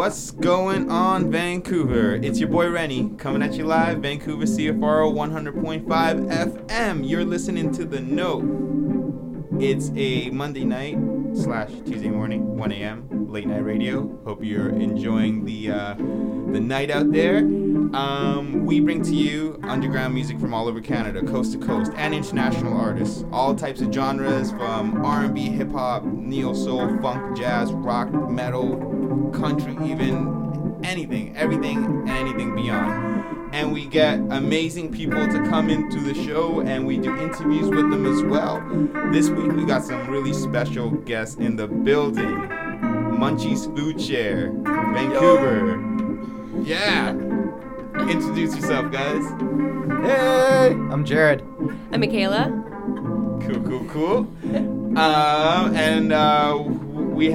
What's going on, Vancouver? It's your boy Rennie coming at you live, Vancouver CFRO 100.5 FM. You're listening to The Note. It's a Monday night slash Tuesday morning, 1 a.m. late night radio. Hope you're enjoying the night out there. We bring to you underground music from all over Canada, coast to coast, and international artists. All types of genres from R&B, hip hop, neo soul, funk, jazz, rock, metal, country, even anything, everything, and anything beyond. And we get amazing people to come into the show, and we do interviews with them as well. This week we got some really special guests in the building. Munchies Foodshare, Vancouver. Yeah! Introduce yourself, guys. Hey! I'm Jared. I'm Michaela. Cool. We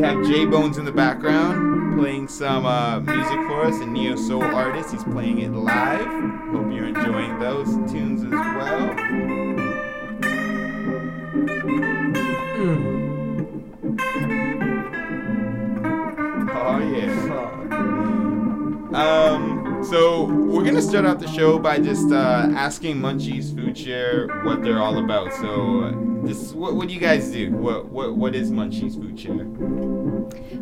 have J-Bones in the background playing some music for us, a neo soul artist. He's playing it live. Hope you're enjoying those tunes as well. Oh yeah. So we're going to start out the show by just asking Munchies Foodshare what they're all about. So what do you guys do? What is Munchies Foodshare?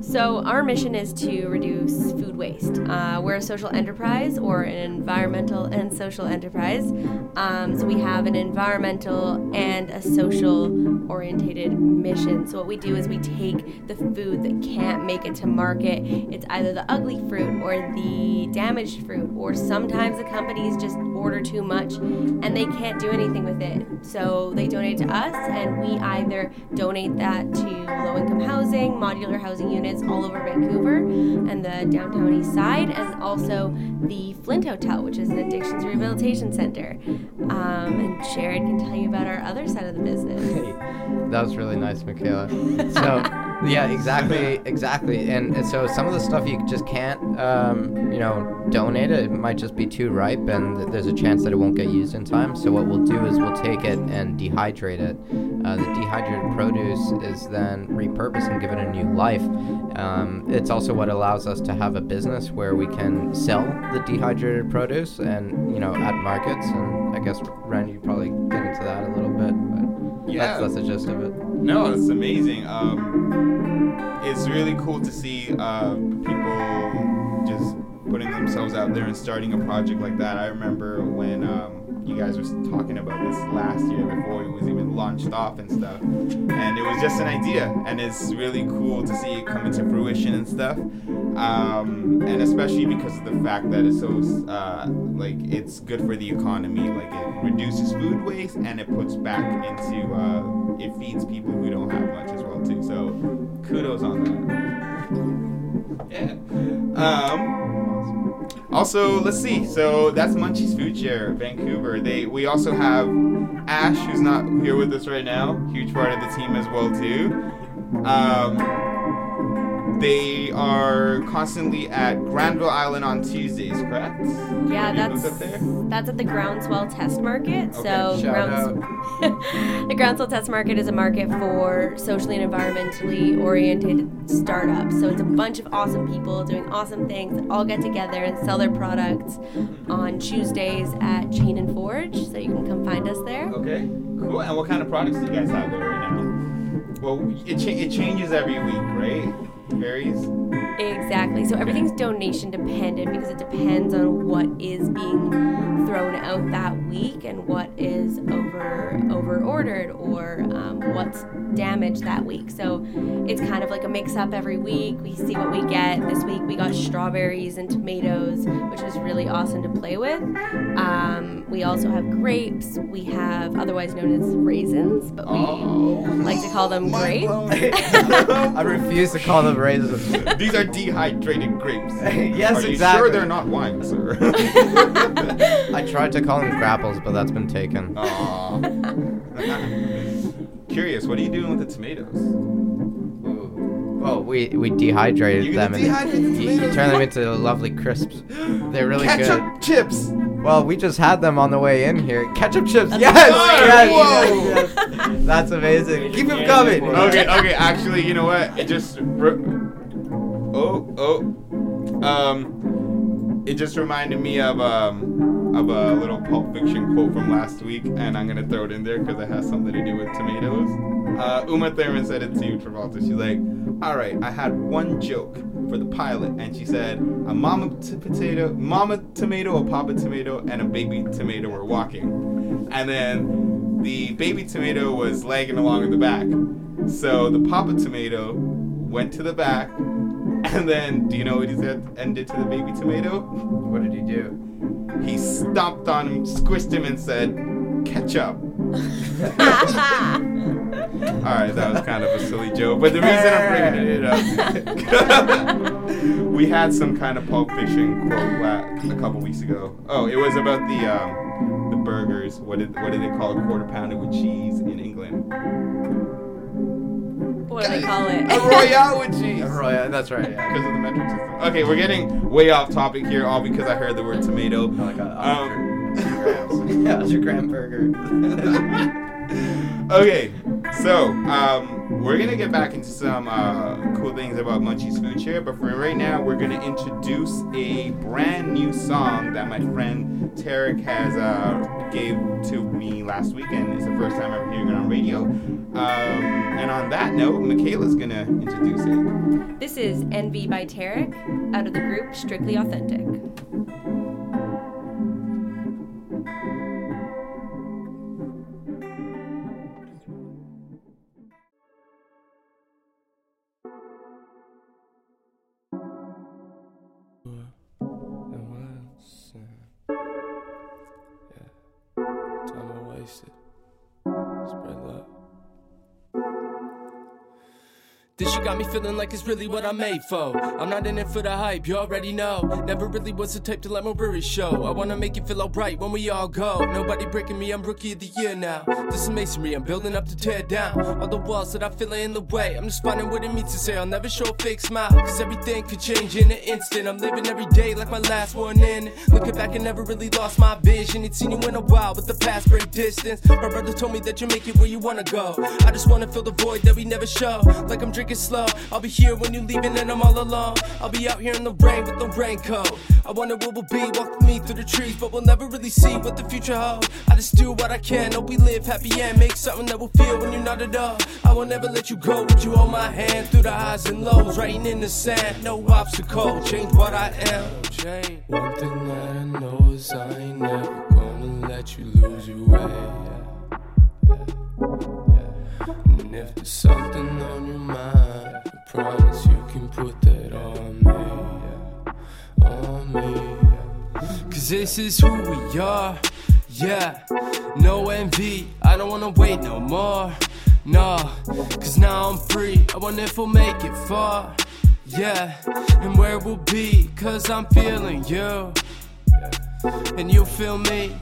So our mission is to reduce food waste. We're a social enterprise, or an environmental and social enterprise. So we have an environmental and a social orientated mission. So what we do is we take the food that can't make it to market. It's either the ugly fruit or the damaged fruit, or sometimes the companies just order too much and they can't do anything with it, so they donate to us, and we either donate that to low-income housing, modular housing units all over Vancouver and the downtown east side, and also the Flint Hotel, which is an addictions rehabilitation center. And Jared can tell you about our other side of the business. Hey, that was really nice, Michaela. So yeah, exactly. And so some of the stuff you just can't, donate it. It might just be too ripe, and there's a chance that it won't get used in time. So what we'll do is we'll take it and dehydrate it. The dehydrated produce is then repurposed and given a new life. It's also what allows us to have a business where we can sell the dehydrated produce and, at markets. And I guess, Ren, you probably get into that a little bit. But yeah. That's the gist of it. No, it's amazing. It's really cool to see people just putting themselves out there and starting a project like that. I remember when you guys were talking about this last year before it was even launched off and stuff. And it was just an idea. And it's really cool to see it come into fruition and stuff. And especially because of the fact that it's so, it's good for the economy. Like, it reduces food waste and it puts back into... it feeds people who don't have much as well too, so kudos on that. Also, let's see. So that's Munchies Foodshare, Vancouver. We also have Ash, who's not here with us right now, huge part of the team as well too. They are constantly at Granville Island on Tuesdays, correct? Yeah, that's at the Groundswell Test Market. Okay, so the Groundswell Test Market is a market for socially and environmentally oriented startups. So it's a bunch of awesome people doing awesome things that all get together and sell their products on Tuesdays at Chain and Forge. So you can come find us there. Okay, cool. And what kind of products do you guys have there right now? Well, it changes every week, right? Varies. Exactly. So everything's donation dependent because it depends on what is being thrown out that week and what is over ordered or what's damaged that week. So it's kind of like a mix up every week. We see what we get. This week we got strawberries and tomatoes, which was really awesome to play with. We also have grapes. We have otherwise known as raisins, but we like to call them grapes. I refuse to call them raisins. These are dehydrated grapes. Yes, exactly. Are you sure they're not wine, sir? I tried to call them grapples, but that's been taken. Curious, what are you doing with the tomatoes? Well, we dehydrated them. You turn them into lovely crisps. They're really good. Ketchup chips! Well, we just had them on the way in here. Ketchup chips, yes! Whoa! Yes. That's amazing. Keep them coming! Okay, actually, you know what? It just... It just reminded me of a little Pulp Fiction quote from last week, and I'm gonna throw it in there because it has something to do with tomatoes. Uma Thurman said it to Travolta. She's like, "All right, I had one joke for the pilot," and she said, "A mama tomato, a papa tomato, and a baby tomato were walking, and then the baby tomato was lagging along in the back. So the papa tomato went to the back, and then do you know what he said? Ended to the baby tomato? What did he do? He stomped on him, squished him, and said, 'Catch up.'" Alright, that was kind of a silly joke, but the reason I'm bringing it up, we had some kind of Pulp Fiction quote a couple weeks ago. Oh, it was about the burgers. What did they call a quarter pounder with cheese in England? What do they call it? A Royale with cheese. A Royale, that's right. Yeah, because of the metric system. Okay, we're getting way off topic here, all because I heard the word tomato. Oh my god. Yeah, it's your graham burger. Okay, so we're gonna get back into some cool things about Munchies Foodshare, but for right now, we're gonna introduce a brand new song that my friend Tarek has gave to me last weekend. It's the first time I'm hearing it on radio. And on that note, Michaela's gonna introduce it. This is "Envy" by Tarek, out of the group Strictly Authentic. This shit got me feeling like it's really what I'm made for. I'm not in it for the hype, you already know. Never really was the type to let my worries show. I wanna make you feel alright when we all go. Nobody breaking me, I'm rookie of the year now. This is masonry, I'm building up to tear down all the walls that I feel are in the way. I'm just finding what it means to say I'll never show a fake smile, cause everything could change in an instant. I'm living every day like my last one in. Looking back, I never really lost my vision. Ain't seen you in a while, but the past break distance. My brother told me that you make it where you wanna go. I just wanna fill the void that we never show. Like I'm drinking slow, I'll be here when you're leaving and I'm all alone. I'll be out here in the rain with no raincoat. I wonder what will be, walk with me through the trees, but we'll never really see what the future holds. I just do what I can, hope we live happy and make something that we'll feel when you're not at all. I will never let you go, with you on my hand, through the highs and lows, writing in the sand. No obstacle, change what I am. Change. One thing that I know is I ain't never gonna let you lose your way. And if there's something on your mind, I promise you can put that on me, yeah. On me, yeah. Cause this is who we are, yeah. No envy, I don't wanna wait no more, nah. Cause now I'm free, I wonder if we'll make it far, yeah. And where we'll be, cause I'm feeling you, and you feel me.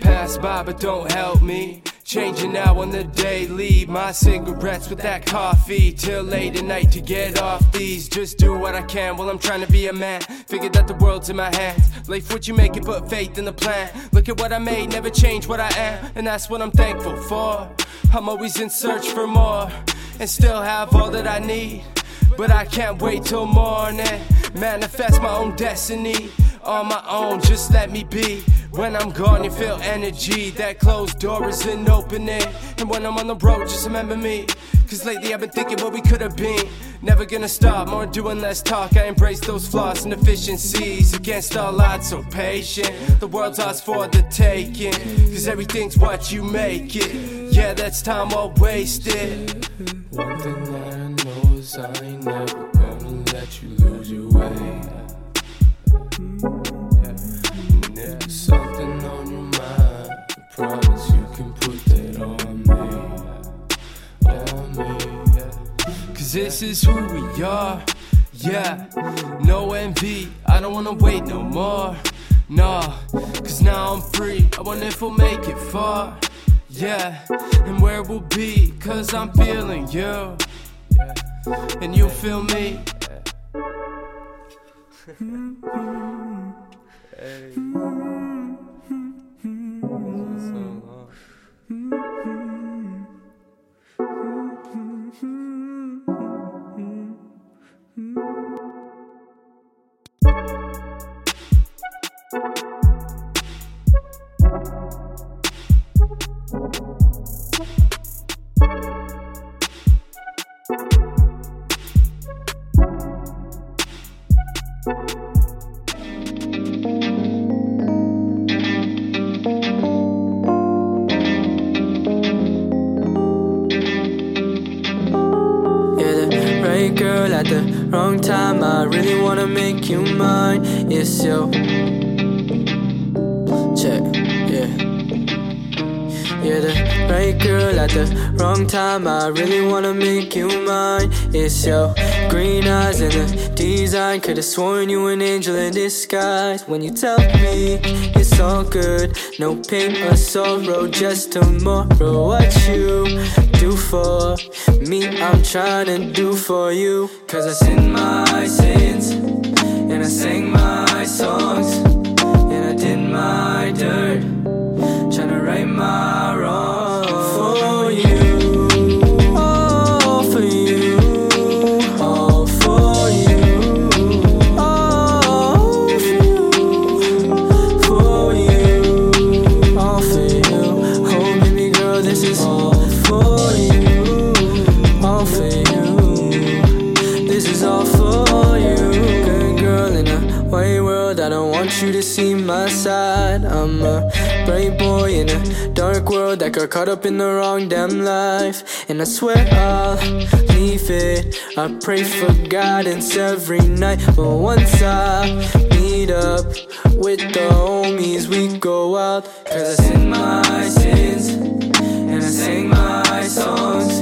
Pass by but don't help me. Changing now on the daily. My cigarettes with that coffee till late at night to get off these. Just do what I can while I'm trying to be a man. Figure that the world's in my hands. Life what you make it, put faith in the plan. Look at what I made, never change what I am. And that's what I'm thankful for. I'm always in search for more, and still have all that I need. But I can't wait till morning. Manifest my own destiny on my own, just let me be. When I'm gone, you feel energy. That closed door is an opening. And when I'm on the road, just remember me. Cause lately I've been thinking what we could have been. Never gonna stop, more doing less talk. I embrace those flaws and deficiencies. Against all odds, so patient. The world's ours for the taking. Cause everything's what you make it. Yeah, that's time all wasted. One thing that I know is I ain't never gonna let you lose your way. Something on your mind, I promise you can put that on me, yeah. Cause this is who we are, yeah. No envy, I don't wanna wait no more, nah. Cause now I'm free, I wonder if we'll make it far, yeah. And where we'll be, cause I'm feeling you, and you feel me. Hey. Girl, at the wrong time, I really wanna make you mine. It's yo. Check, yeah. You're the right girl at the wrong time, I really wanna make you mine. It's yo. Green eyes and the design, could've sworn you an angel in disguise. When you tell me it's all good, no pain or sorrow, just tomorrow. What you do for me, I'm trying to do for you. Cause I sing my sins, and I sang my songs, and I did my dirt, trying to right my wrong. For you, all for you, all for you, all for you, for you, all for you. Oh baby girl, this is all for you. All for you, this is all for you. Good girl in a white world, I don't want you to see my side. I'm a brave boy in a dark world that got caught up in the wrong damn life. And I swear I'll leave it, I pray for guidance every night. But once I meet up with the homies, we go out. Cause I sin my sins, and I sing my songs,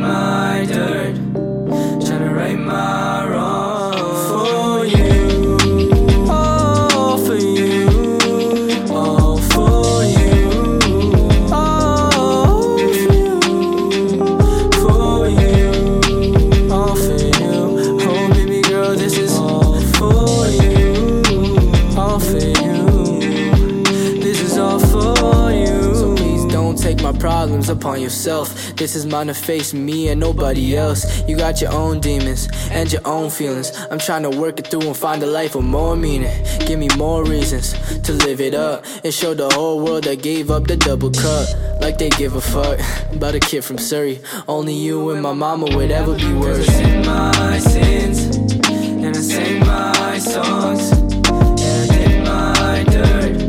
my dirt, trying to right my wrong. For you, all for you, all for you, all for you, for you, all for you. Oh baby girl, this is all for you, all for you, this is all for you. So please don't take my problems upon yourself. This is mine to face, me and nobody else. You got your own demons and your own feelings. I'm trying to work it through and find a life with more meaning. Give me more reasons to live it up and show the whole world I gave up the double cup. Like they give a fuck about a kid from Surrey. Only you and my mama would ever be worse. I sing my sins, and I sing my songs, and I did my dirt.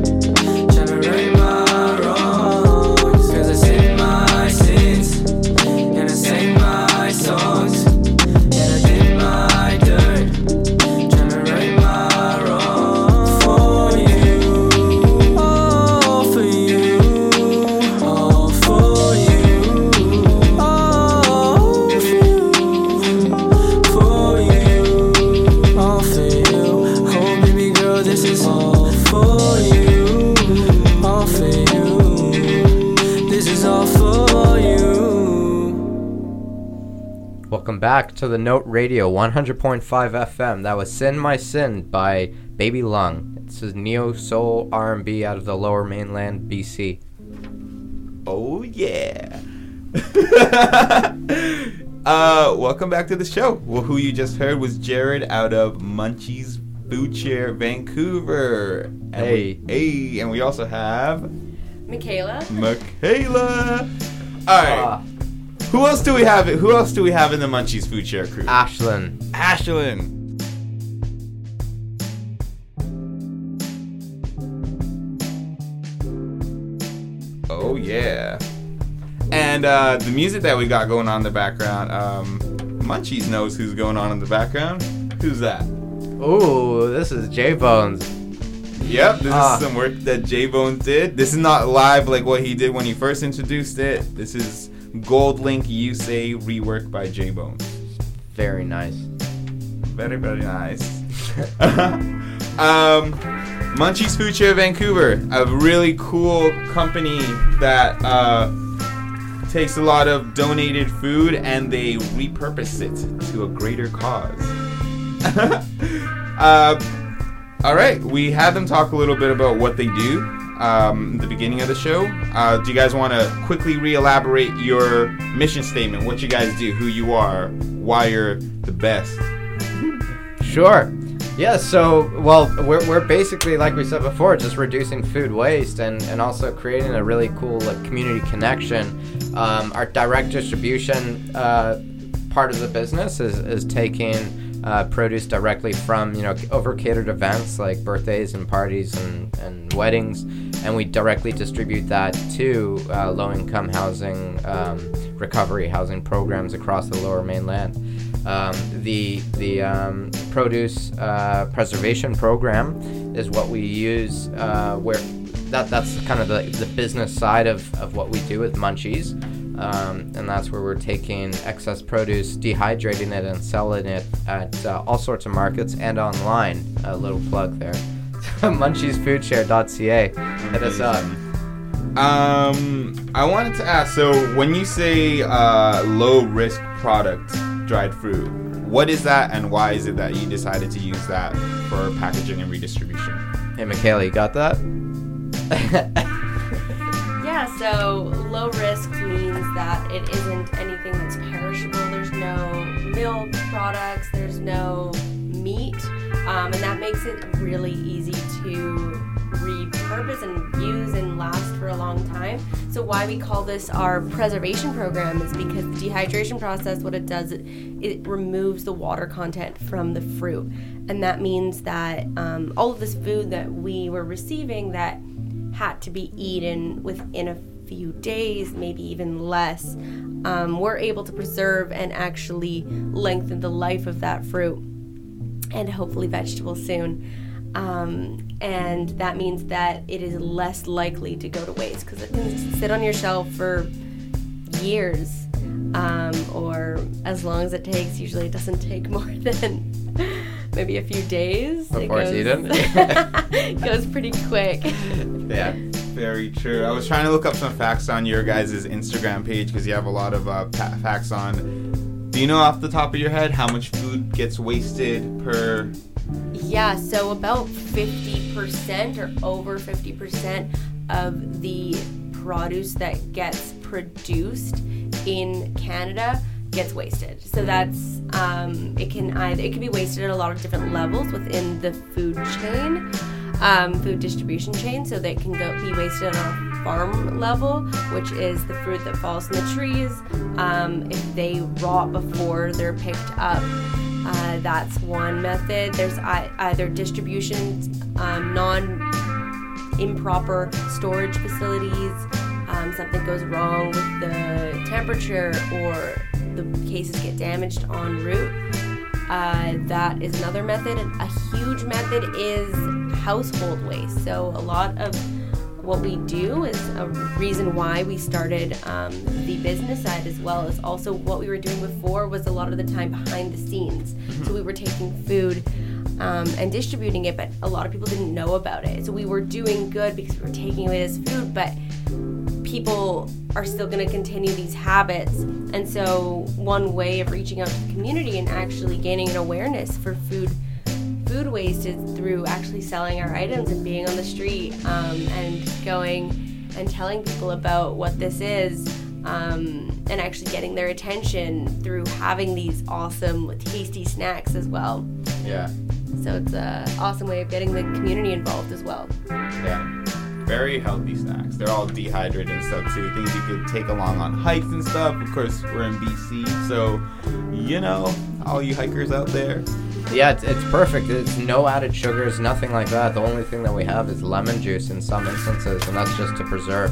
Welcome back to the Note Radio 100.5 FM. That was Sin My Sin by Baby Lung. This is neo soul R&B out of the Lower Mainland BC. Oh yeah. Welcome back to the show. Well, who you just heard was Jared out of Munchies Foodshare, Vancouver. And hey. And we also have Michaela. All right. Who else do we have? Who else do we have in the Munchies Foodshare crew? Ashlyn. Oh yeah. And the music that we got going on in the background, Munchies knows who's going on in the background. Who's that? Oh, this is J-Bones. Yep, this is some work that J-Bones did. This is not live like what he did when he first introduced it. This is Gold Link You Say rework by J-Bones. Very nice. Very, very nice. Munchies Foodshare Vancouver, a really cool company that takes a lot of donated food and they repurpose it to a greater cause. All right, we had them talk a little bit about what they do at the beginning of the show. Do you guys want to quickly re-elaborate your mission statement, what you guys do, who you are, why you're the best? Sure. Yeah, so, well, we're basically, like we said before, just reducing food waste and also creating a really cool, like, community connection. Our direct distribution part of the business is taking produce directly from, you know, over-catered events like birthdays and parties and weddings, and we directly distribute that to low-income housing, recovery housing programs across the Lower Mainland. The produce preservation program is what we use, where that's kind of the business side of what we do with Munchies, and that's where we're taking excess produce, dehydrating it, and selling it at all sorts of markets and online. A little plug there. MunchiesFoodshare.ca. Hit us up. I wanted to ask, so when you say low risk product, dried fruit, what is that and why is it that you decided to use that for packaging and redistribution? Hey, Michaela, you got that? Yeah, so low risk means that it isn't anything that's perishable. There's no milk products, there's no meat, and that makes it really easy to repurpose and use and last for a long time. So why we call this our preservation program is because the dehydration process, what it does, it removes the water content from the fruit, and that means that all of this food that we were receiving that had to be eaten within a few days, maybe even less, we're able to preserve and actually lengthen the life of that fruit and hopefully vegetables soon. And that means that it is less likely to go to waste because it can sit on your shelf for years, or as long as it takes. Usually it doesn't take more than maybe a few days. Before it's eaten. It goes pretty quick. Yeah, very true. I was trying to look up some facts on your guys' Instagram page because you have a lot of facts on. Do you know off the top of your head how much food gets wasted per... Yeah, so about 50% or over 50% of the produce that gets produced in Canada gets wasted. So that's, it can be wasted at a lot of different levels within the food chain, food distribution chain, so that it can be wasted on farm level, which is the fruit that falls from the trees. If they rot before they're picked up, that's one method. There's either distribution, non-improper storage facilities, something goes wrong with the temperature or the cases get damaged en route. That is another method. A huge method is household waste. So a lot of what we do is a reason why we started the business side, as well as also what we were doing before was a lot of the time behind the scenes. So we were taking food and distributing it, but a lot of people didn't know about it. So we were doing good because we were taking away this food, but people are still going to continue these habits. And so one way of reaching out to the community and actually gaining an awareness for food waste is through actually selling our items and being on the street, and going and telling people about what this is, and actually getting their attention through having these awesome tasty snacks as well. Yeah. So it's an awesome way of getting the community involved as well. Yeah. Very healthy snacks. They're all dehydrated and stuff too. Things you could take along on hikes and stuff. Of course, we're in BC, so, you know, all you hikers out there. Yeah, it's perfect. It's no added sugars, nothing like that. The only thing that we have is lemon juice in some instances, and that's just to preserve.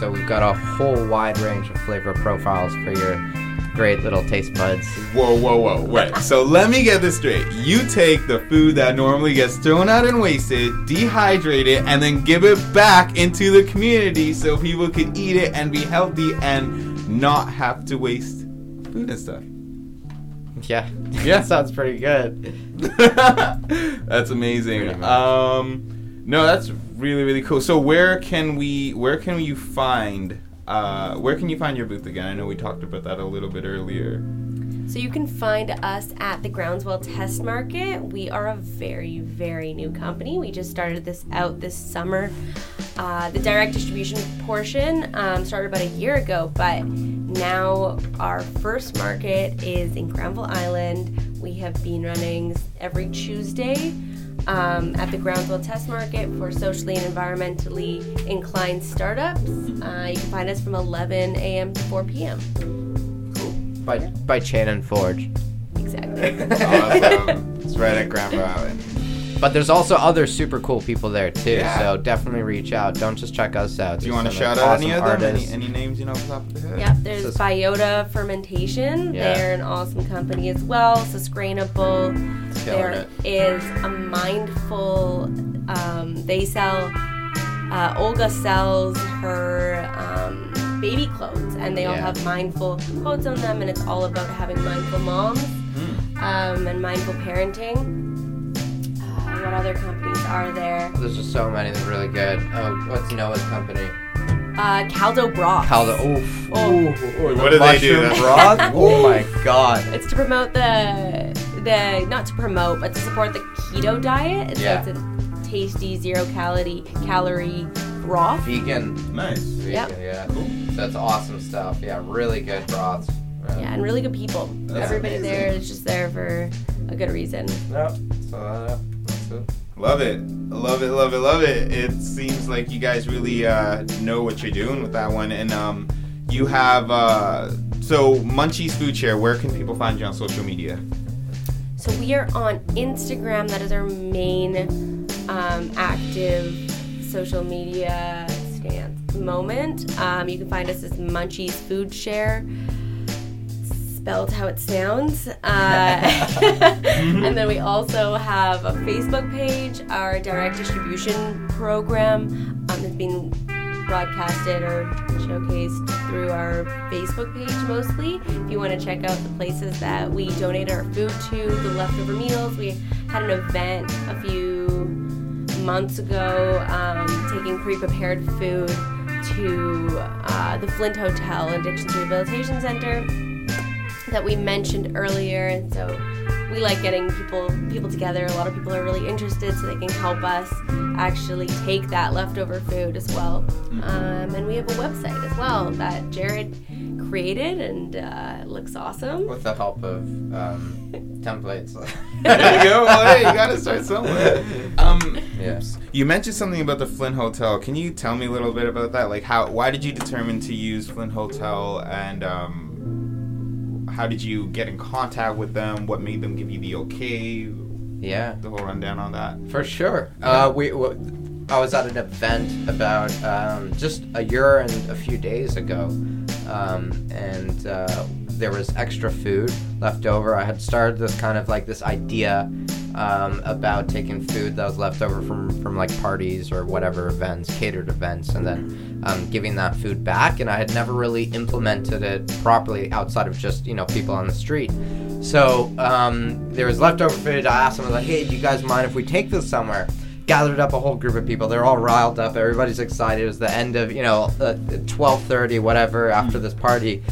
So we've got a whole wide range of flavor profiles for your great little taste buds. Whoa. Wait, so let me get this straight. You take the food that normally gets thrown out and wasted, dehydrate it, and then give it back into the community so people could eat it and be healthy and not have to waste food and stuff. Yeah. Sounds pretty good. That's amazing. No, that's really, really cool. So where can you find your booth again? I know we talked about that a little bit earlier. So you can find us at the Groundswell Test Market. We are a very, very new company. We just started this out this summer. The direct distribution portion started about a year ago, but now our first market is in Granville Island. We have bean runnings every Tuesday at the Groundswell Test Market for socially and environmentally inclined startups. You can find us from 11 a.m. to 4 p.m. Cool. By Chain and Forge. Exactly. It's awesome. It's right at Granville Island. But there's also other super cool people there, too, so definitely reach out. Don't just check us out. Do you want to shout out any of them? Any names you know off the top of your head? Yeah, there's Biota Fermentation. Yeah. They're an awesome company as well. Sustainable. There is a mindful, they sell, Olga sells her baby clothes, and they all have mindful quotes on them, and it's all about having mindful moms and mindful parenting. What other companies are there? There's just so many that are really good. Oh, what's Noah's company? Caldo Broth. Caldo. Oof. Oh, what do they do? Broth? Oh my god. It's to promote the not to promote, but to support the keto diet. So it's a tasty zero calorie broth. Vegan. Nice. Vegan, yeah. Cool. So that's awesome stuff. Yeah, really good broths. Yeah, and really good people. That's Everybody amazing. There is just there for a good reason. Yep. So love it. Love it. It seems like you guys really know what you're doing with that one. And you have, so Munchies Foodshare, where can people find you on social media? So we are on Instagram. That is our main active social media stance moment. You can find us as Munchies Foodshare. Spelled how it sounds. And then we also have a Facebook page. Our direct distribution program has been broadcasted or showcased through our Facebook page mostly. If you want to check out the places that we donate our food to, the leftover meals. We had an event a few months ago taking pre-prepared food to the Flint Hotel Addictions Rehabilitation Center that we mentioned earlier, and so we like getting people together. A lot of people are really interested, so they can help us actually take that leftover food as well. And we have a website as well that Jared created, and it looks awesome. With the help of templates. There you go. Well, hey, you gotta start somewhere. Yes. You mentioned something about the Flint Hotel. Can you tell me a little bit about that? Like, why did you determine to use Flint Hotel, and how did you get in contact with them? What made them give you the okay? Yeah. The whole rundown on that. For sure. I was at an event about just a year and a few days ago, and there was extra food left over. I had started this kind of like this idea about taking food that was left over from like parties or whatever events, catered events, and then giving that food back. And I had never really implemented it properly outside of just, people on the street. So there was leftover food. I asked them, I was like, hey, do you guys mind if we take this somewhere? Gathered up a whole group of people. They're all riled up. Everybody's excited. It was the end of, 12:30, whatever, after this party.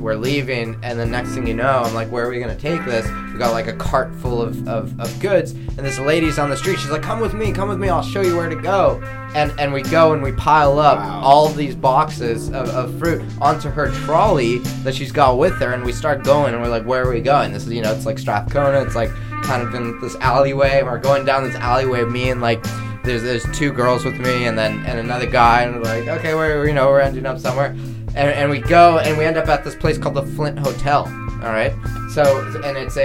We're leaving, and the next thing you know, I'm like, where are we gonna take this? We got like a cart full of goods, and this lady's on the street. She's like, come with me, I'll show you where to go. And we go and we pile up all these boxes of fruit onto her trolley that she's got with her, and we start going, and we're like, where are we going? This is, it's like Strathcona, it's like kind of in this alleyway, and we're going down this alleyway, me and like there's two girls with me and another guy, and we're like, okay, we're ending up somewhere, and we go and we end up at this place called the Flint Hotel. All right, so and it's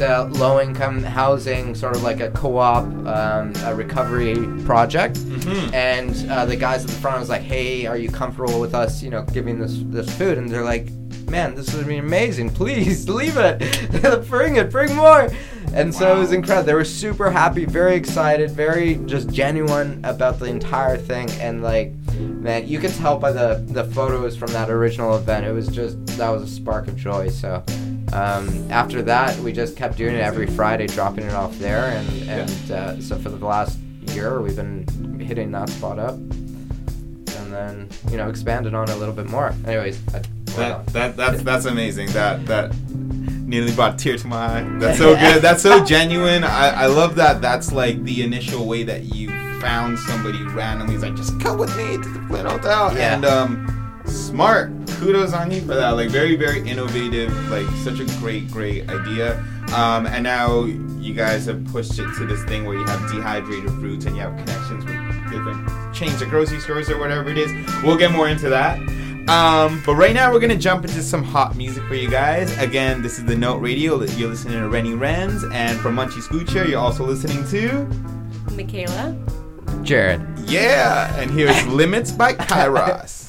a low income housing, sort of like a co-op a recovery project. And the guys at the front was like, hey, are you comfortable with us giving this food? And they're like, man, this would be amazing, please leave it. bring more. And so it was incredible. They were super happy, very excited, very just genuine about the entire thing. And like, man, you could tell by the photos from that original event, it was just, that was a spark of joy. So after that, we just kept doing it every Friday, dropping it off there. And so for the last year, we've been hitting that spot up, and then, expanded on it a little bit more. Anyways, that's amazing. That nearly brought a tear to my eye. That's so good. That's so genuine. I love that. That's like the initial way that you found somebody randomly. It's like, just come with me to the Flint Hotel. Yeah. And smart. kudos on you for that. Like, very, very innovative. Like, such a great, great idea. And now you guys have pushed it to this thing where you have dehydrated fruits and you have connections with different chains of grocery stores or whatever it is. We'll get more into that. But right now we're going to jump into some hot music for you guys. Again, this is The Note Radio. You're listening to Rennie Renz. And from Munchies Foodshare, you're also listening to... Michaela. Jared. Yeah! And here's Limits by Kairos.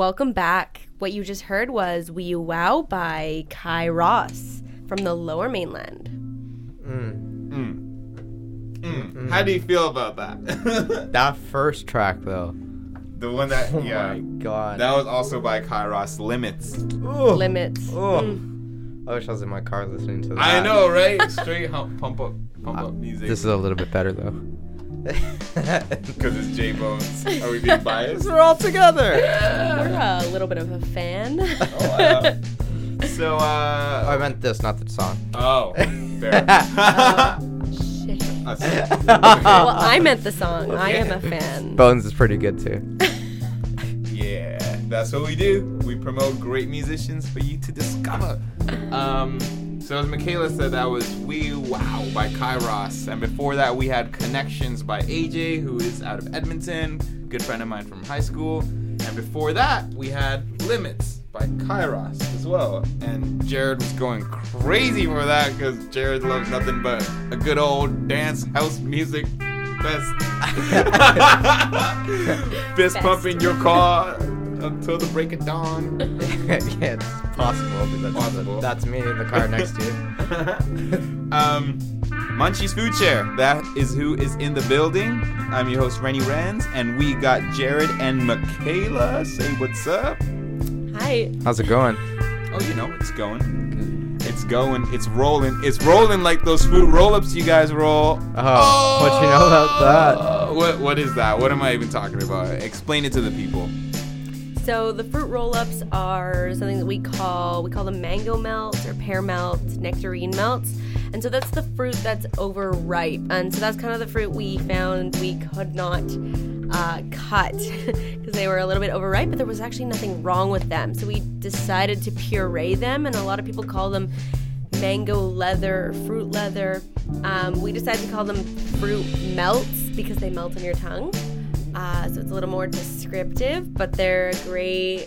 Welcome back. What you just heard was Wee Wow by Kairos from the Lower Mainland. How do you feel about that? That first track, though. The one that, yeah. Oh, my God. That was also by Kairos, Limits. Ooh. Limits. I wish I was in my car listening to that. I know, right? Straight pump up music. This is a little bit better, though. Because it's J-Bones. Are we being biased? We're all together. We're a little bit of a fan. I meant this, not the song. Oh, fair. Shit. Well, I meant the song. I am a fan. Bones is pretty good too. Yeah, that's what we do. We promote great musicians for you to discover. So as Michaela said, that was Wee Wow by Kairos. And before that, we had Connections by AJ, who is out of Edmonton. Good friend of mine from high school. And before that, we had Limits by Kairos as well. And Jared was going crazy for that because Jared loves nothing but a good old dance house music fest. Fist pump in your car until the break of dawn. Yeah, it's possible. That's me in the car next to you. Munchies Foodshare. That is who is in the building. I'm your host, Rennie Renz, and we got Jared and Michaela. Say what's up. Hi. How's it going? Oh, you know, it's going. Good. It's going. It's rolling. It's rolling like those food roll-ups you guys roll. Oh, what you know about that? What is that? What am I even talking about? Explain it to the people. So the fruit roll-ups are something that we call them mango melts or pear melts, nectarine melts. And so that's the fruit that's overripe. And so that's kind of the fruit we found we could not cut because they were a little bit overripe, but there was actually nothing wrong with them. So we decided to puree them, and a lot of people call them mango leather, fruit leather. We decided to call them fruit melts because they melt on your tongue. So it's a little more descriptive, but they're a great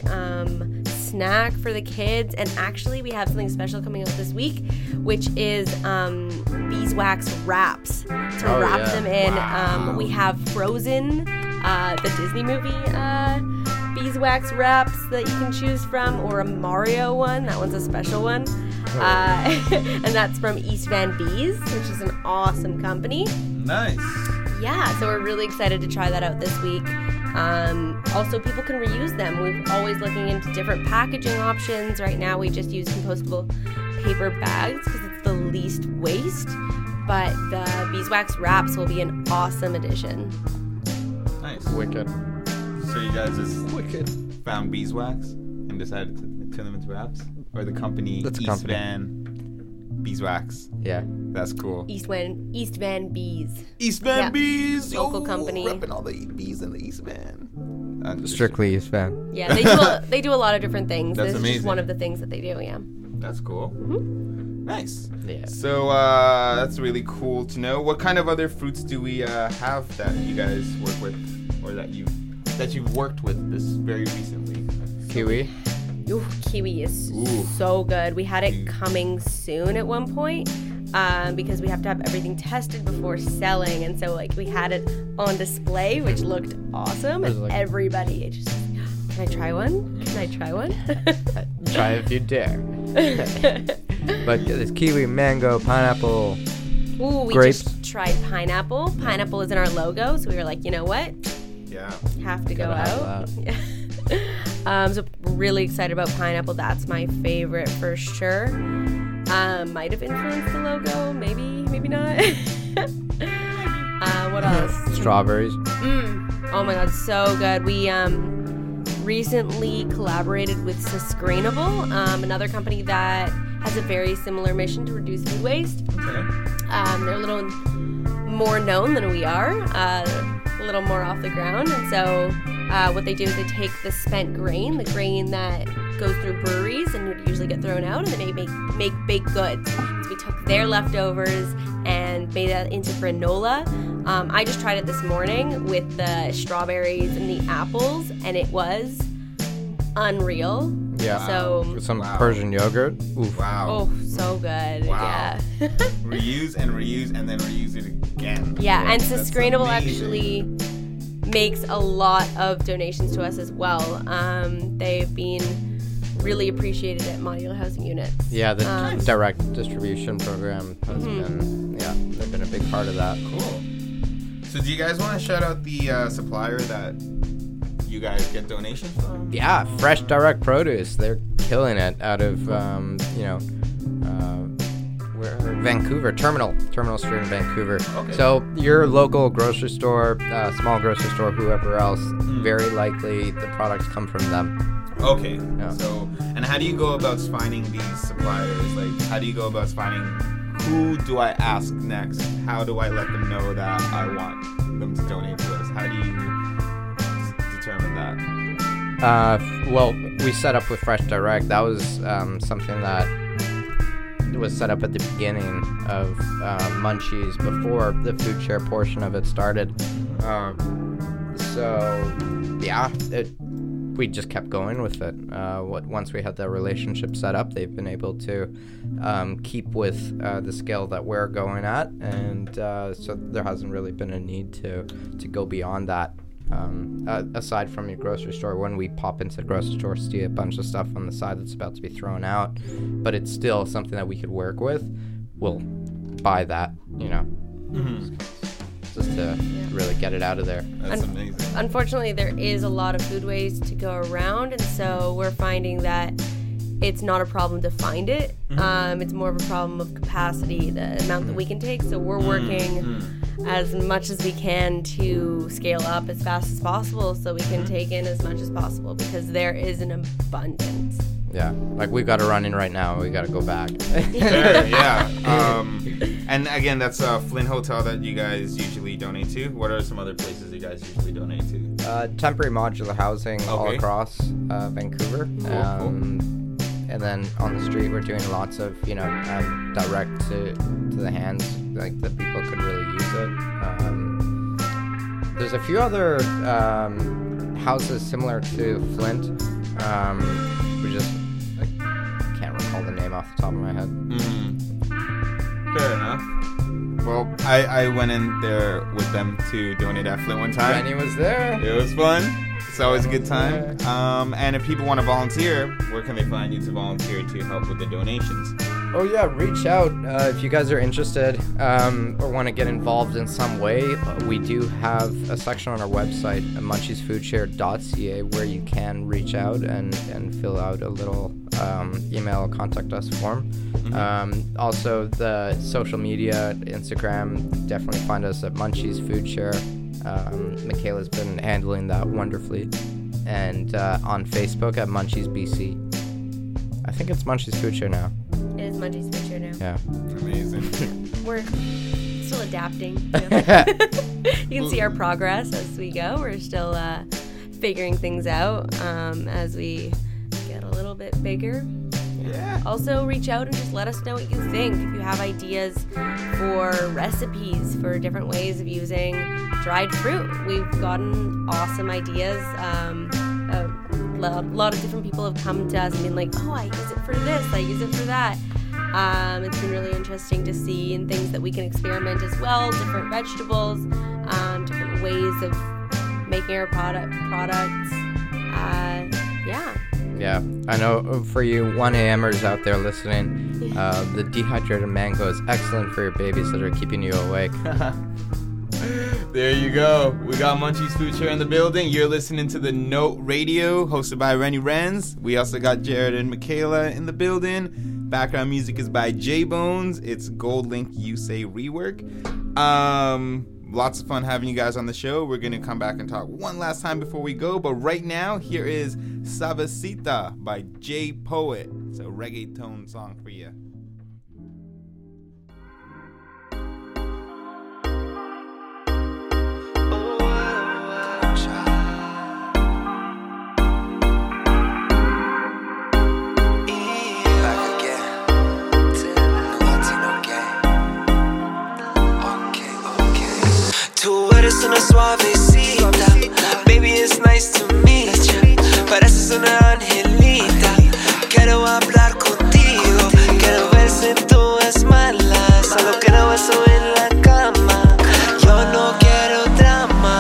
snack for the kids. And actually, we have something special coming up this week, which is beeswax wraps. To wrap them in, we have Frozen, the Disney movie beeswax wraps that you can choose from, or a Mario one. That one's a special one. And that's from East Van Bees, which is an awesome company. Nice. Yeah, so we're really excited to try that out this week. Also, people can reuse them. We're always looking into different packaging options. Right now, we just use compostable paper bags because it's the least waste. But the beeswax wraps will be an awesome addition. Nice. Wicked. So you guys just found beeswax and decided to turn them into wraps? Or the company East Van Beeswax? Yeah. That's cool. East Van Bees. East Van Bees. Local company. Repping all the bees in the East Van. Strictly East Van. Yeah, they do a lot of different things. That's amazing. This is one of the things that they do, yeah. That's cool. Mm-hmm. Nice. Yeah. So that's really cool to know. What kind of other fruits do we have that you guys work with or that you've worked with this very recently? Kiwi. Ooh, kiwi is so good. We had it coming soon at one point. Because we have to have everything tested before selling, and so like we had it on display, which looked awesome, and everybody just, can I try one? Try if you dare. But yeah, there's kiwi, mango, pineapple, grapes. Just tried pineapple. Pineapple is in our logo, so we were like, you know what? Yeah. Have to go out. Yeah. So really excited about pineapple. That's my favorite for sure. Might have influenced the logo, maybe not. What else? Strawberries. Oh my God, so good. We recently collaborated with Sustainable, another company that has a very similar mission to reduce food waste. Okay. They're a little more known than we are, a little more off the ground, and so what they do is they take the spent grain, the grain that goes through breweries and would usually get thrown out, and then they make baked goods. So we took their leftovers and made that into granola. I just tried it this morning with the strawberries and the apples, and it was unreal. Yeah. So with some Persian yogurt. Oof. Wow. Oh, so good. Wow. Yeah. Reuse and then reuse it again. Yeah, and Sustainable actually makes a lot of donations to us as well. They've been really appreciated at Modular Housing Unit. Yeah, the direct distribution program has been, they've been a big part of that. Cool. So do you guys want to shout out the supplier that you guys get donations from? Yeah, Fresh Direct Produce. They're killing it out of, Vancouver, Terminal Street in Vancouver. Okay. So your local grocery store, small grocery store, whoever else, very likely the products come from them. Okay. Yeah. So, and how do you go about finding these suppliers? Like, how do you go about finding who do I ask next? How do I let them know that I want them to donate to us? How do you determine that? Well, we set up with Fresh Direct. That was something that was set up at the beginning of Munchies before the food share portion of it started. We just kept going with it. Once we had that relationship set up, they've been able to keep with the scale that we're going at, and so there hasn't really been a need to go beyond that. Aside from your grocery store, when we pop into the grocery store, see a bunch of stuff on the side that's about to be thrown out, but it's still something that we could work with. We'll buy that, just to really get it out of there. That's amazing. Unfortunately, there is a lot of food waste to go around, and so we're finding that it's not a problem to find it. It's more of a problem of capacity, the amount that we can take. So we're working as much as we can to scale up as fast as possible so we can take in as much as possible, because there is an abundance. Yeah, like we've got to run in right now. We got to go back. Sure, yeah. And again, that's Flint Hotel that you guys usually donate to. What are some other places you guys usually donate to? Temporary modular housing all across Vancouver. Cool, And then on the street, we're doing lots of, direct to the hands, like that people could really use it. There's a few other houses similar to Flint. I can't recall the name off the top of my head. Fair enough. Well, I went in there with them to donate at Flint one time. Rennie was there. It was fun. It's always a good time. And if people want to volunteer, where can they find you to volunteer to help with the donations? Oh, yeah, reach out if you guys are interested or want to get involved in some way. We do have a section on our website, munchiesfoodshare.ca, where you can reach out and fill out a little email contact us form. Also, the social media, Instagram, definitely find us at Munchies Foodshare. Michaela's been handling that wonderfully, and on Facebook at Munchies BC. I think it's Munchies Foodshare now. It is Munchies Foodshare now. Yeah, amazing. We're still adapting. You can see our progress as we go. We're still figuring things out as we get a little bit bigger. Yeah. Also, reach out and just let us know what you think. If you have ideas for recipes for different ways of using dried fruit, we've gotten awesome ideas. A lot of different people have come to us and been like, oh, I use it for this, I use it for that. It's been really interesting to see, and things that we can experiment as well, different vegetables, different ways of making our products. Yeah, I know for you 1 a.m.ers out there listening, the dehydrated mango is excellent for your babies that are keeping you awake. There you go. We got Munchies Foodshare in the building. You're listening to The Note Radio, hosted by Rennie Renz. We also got Jared and Michaela in the building. Background music is by J-Bones. It's Gold Link, You Say Rework. Lots of fun having you guys on the show. We're going to come back and talk one last time before we go. But right now, here is Savasita by J-Poet. It's a reggaeton song for you. Una suavecita, baby, it's nice to meet you. Pareces una angelita. Quiero hablar contigo, quiero ver si tú es mala. Solo quiero eso en la cama. Yo no quiero drama.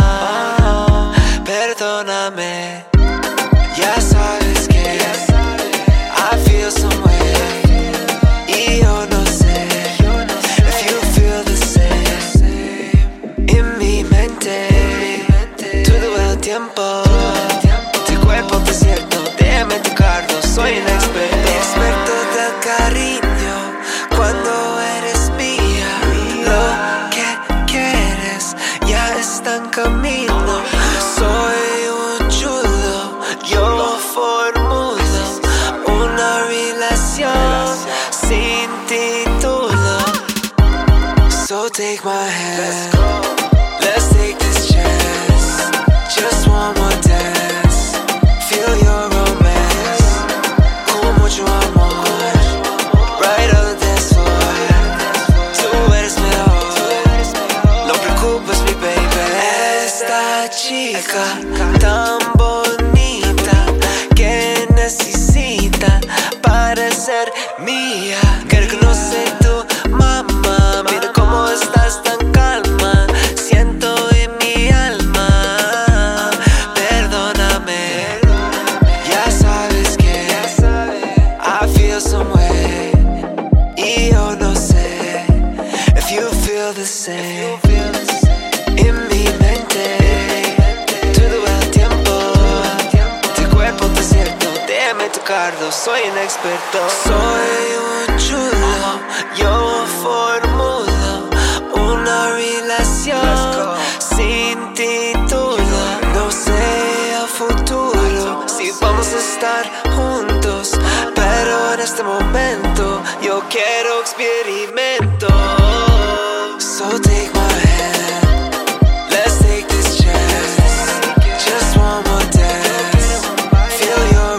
take my hand. Let's go. Let's take this chance. Just one more dance. Feel your romance. Como mucho amor. Right on the dance floor. Tú eres mejor. No preocupes mi baby. Esta chica tan bonita que necesita para ser mía. Quiero conocer tu mamá. Mira cómo estás tan calma. Siento en mi alma. Perdóname. Ya sabes que I feel some way. Y yo no sé if you feel the same. Soy un experto. Soy un chulo. Yo formulo una relación sin título. No sé a futuro si vamos a estar juntos, pero en este momento yo quiero experimento. So take my hand. Let's take this chance. Just one more dance. Feel your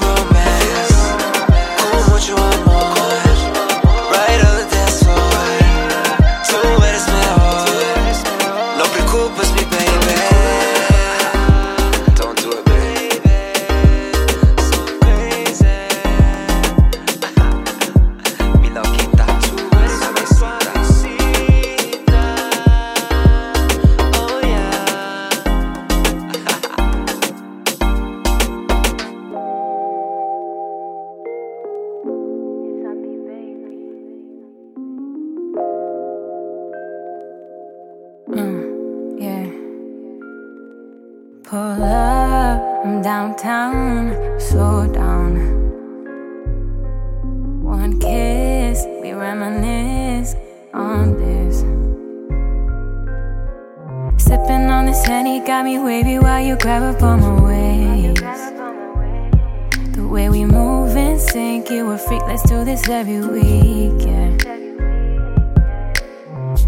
every week, yeah.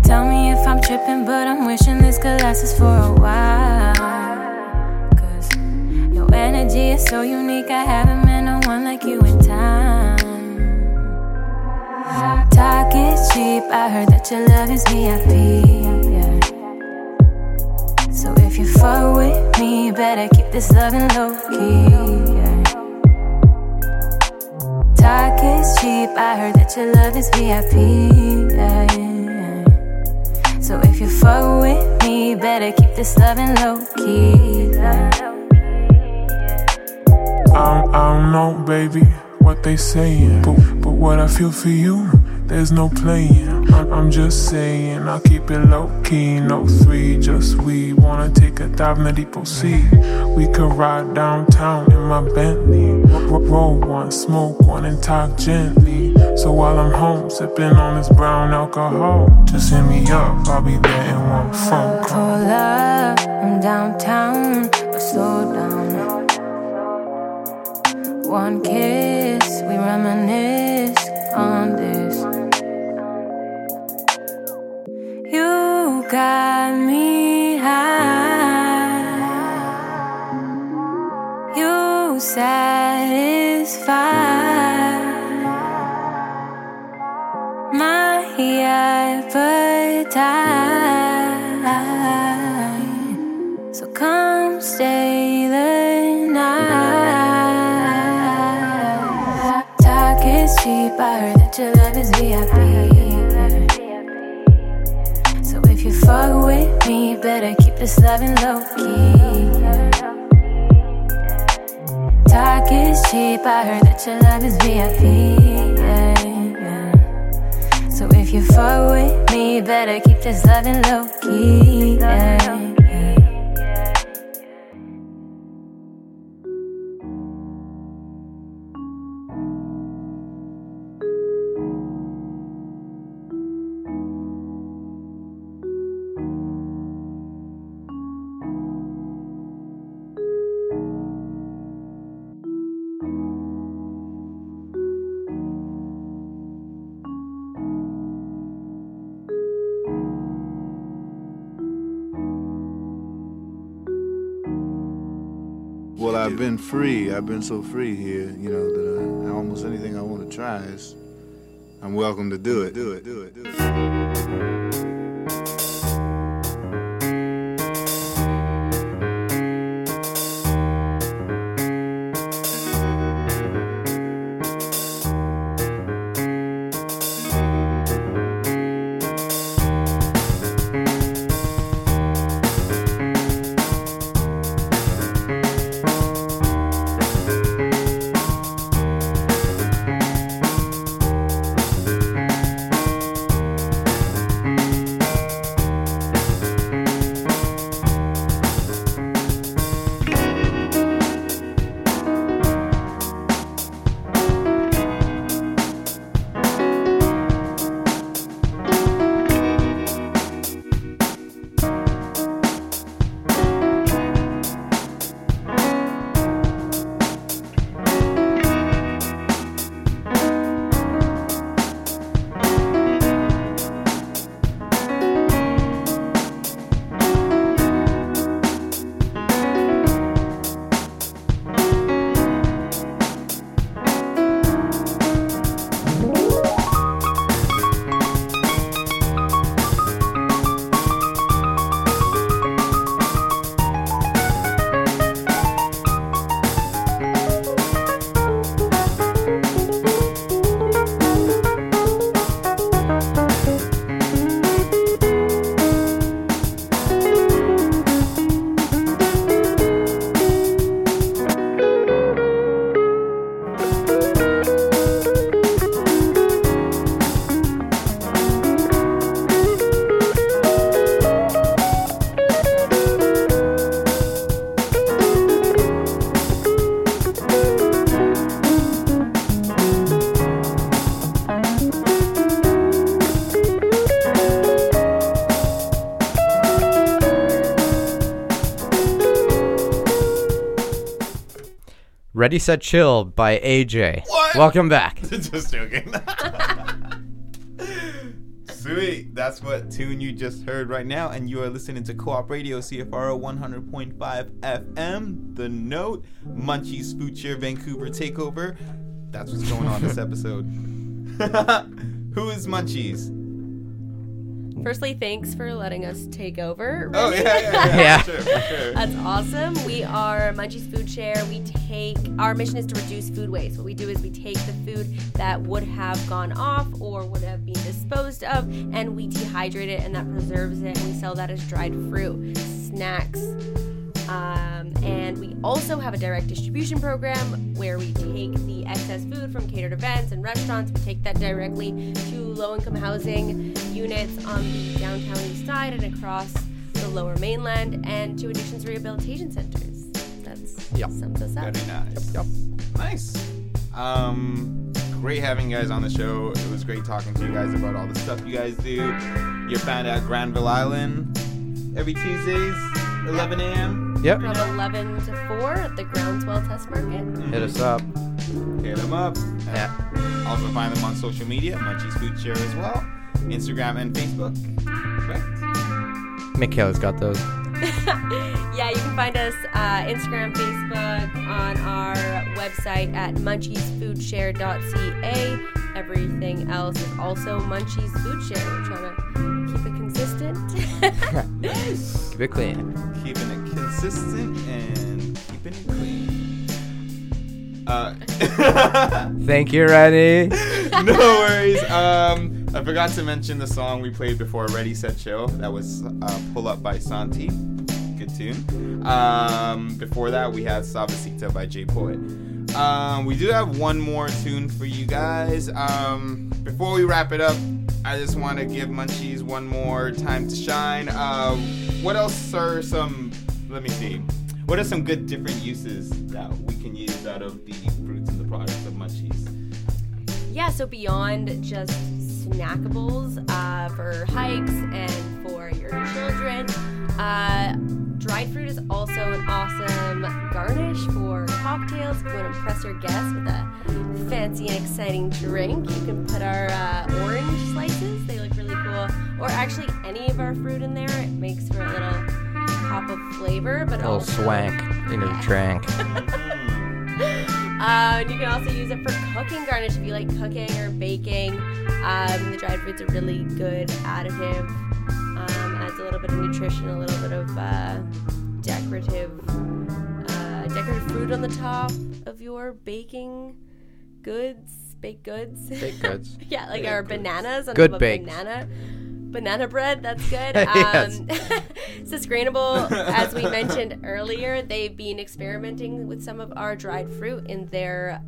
Tell me if I'm tripping, but I'm wishing this could last us for a while. Cause your energy is so unique, I haven't met no one like you in time. Talk is cheap, I heard that your love is VIP, yeah. So if you fuck with me, better keep this loving low-key, yeah. Talk is cheap, I heard that your love is VIP, yeah, yeah, yeah. So if you fuck with me, better keep this loving low-key, yeah. I don't know, baby, what they saying, but what I feel for you, there's no playing. I'm just saying, I'll keep it low-key, no three, just we. Wanna take a dive in the deep sea. We could ride downtown in my Bentley. Roll one, smoke one, and talk gently. So while I'm home, sipping on this brown alcohol, just hit me up, I'll be there in one phone call. Pull up, I'm downtown, but slow down. One kiss, we reminisce on this. You got me high. You satisfy my appetite. So come stay the night. Talk is cheap, I heard that your love is VIP. Fuck with me, better keep this loving low-key. Talk is cheap, I heard that your love is VIP, yeah, yeah. So if you fuck with me, better keep this loving low-key, yeah. Well, I've been free. I've been so free here, you know, that almost anything I want to try is, I'm welcome to do it. Ready, Set, Chill by AJ. What? Welcome back. Just joking. Sweet. That's what tune you just heard right now, and you are listening to Co-op Radio CFRO 100.5 FM, The Note, Munchies Foodshare Vancouver Takeover. That's what's going on this episode. Who is Munchies? Firstly, thanks for letting us take over. Right? Oh, yeah. For sure. That's awesome. We are Munchies Foodshare. Our mission is to reduce food waste. What we do is we take the food that would have gone off or would have been disposed of, and we dehydrate it, and that preserves it, and we sell that as dried fruit, snacks. And we also have a direct distribution program where we take the excess food from catered events and restaurants. We take that directly to low-income housing units on the downtown east side and across the lower mainland, and to addictions rehabilitation centers. Sums us up. Very nice. Yep. Nice. Great having you guys on the show. It was great talking to you guys about all the stuff you guys do. You're found at Granville Island every Tuesdays, 11 a.m. Yep. From 11 to 4 at the Groundswell Test Market. Mm-hmm. Hit us up. Hit them up. Yeah. Also find them on social media, Munchies Foodshare as well, Instagram and Facebook. Right. Michaela's got those. Yeah, you can find us Instagram, Facebook, on our website at munchiesfoodshare.ca. Everything else is also Munchies Foodshare. We're trying to keep it consistent. Nice. Keep it clean. Keeping it consistent and keeping it clean. Thank you, Rennie. No worries. I forgot to mention the song we played before, Ready, Set, Chill. That was Pull Up by Santi. Good tune. Before that, we had Suavecita by J-Poet. We do have one more tune for you guys. Before we wrap it up, I just want to give Munchies one more time to shine. What are some good different uses that we can use out of the fruits and the products of Munchies? Yeah, so beyond just snackables for hikes and for your children, dried fruit is also an awesome garnish for cocktails. If you want to impress your guests with a fancy and exciting drink, you can put our orange slices. They look really cool. Or actually any of our fruit in there. It makes for a little pop of flavor, but a little swank in a drink. You can also use it for cooking garnish if you like cooking or baking. The dried fruits are really good additive. Adds a little bit of nutrition, a little bit of decorative fruit on the top of your baked goods. Baked goods. Yeah, like our bananas. Good baked. Banana bread, that's good. Sustainable, as we mentioned earlier, they've been experimenting with some of our dried fruit in their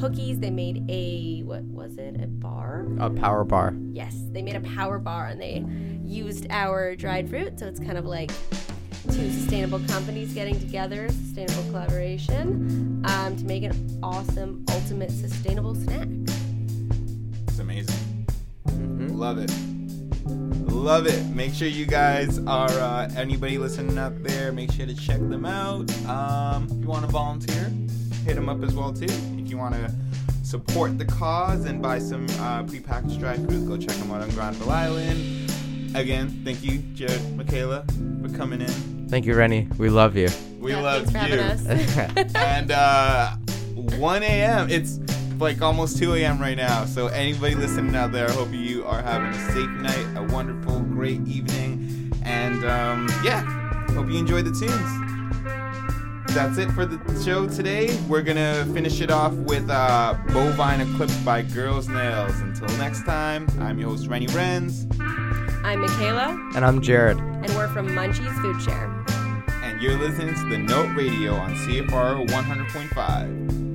cookies. They made a power bar. Yes, they made a power bar, and they used our dried fruit, so it's kind of like two sustainable companies getting together, sustainable collaboration, to make an awesome, ultimate sustainable snack. It's amazing. Mm-hmm. Love it. Make sure you guys are, anybody listening out there, make sure to check them out. If you want to volunteer, hit them up as well, too. If you want to support the cause and buy some prepackaged dry fruit, go check them out on Granville Island. Again, thank you, Jared, Michaela, for coming in. Thank you, Rennie. We love you. Thanks for having us. And 1 a.m. It's like almost 2 a.m. right now. So anybody listening out there, I hope you are having a safe night, a wonderful, great evening. And hope you enjoy the tunes. That's it for the show today. We're going to finish it off with Bovine Eclipse by Girls Nails. Until next time, I'm your host, Rennie Renz. I'm Michaela. And I'm Jared. And we're from Munchies Foodshare. And you're listening to The Note Radio on CFRO 100.5.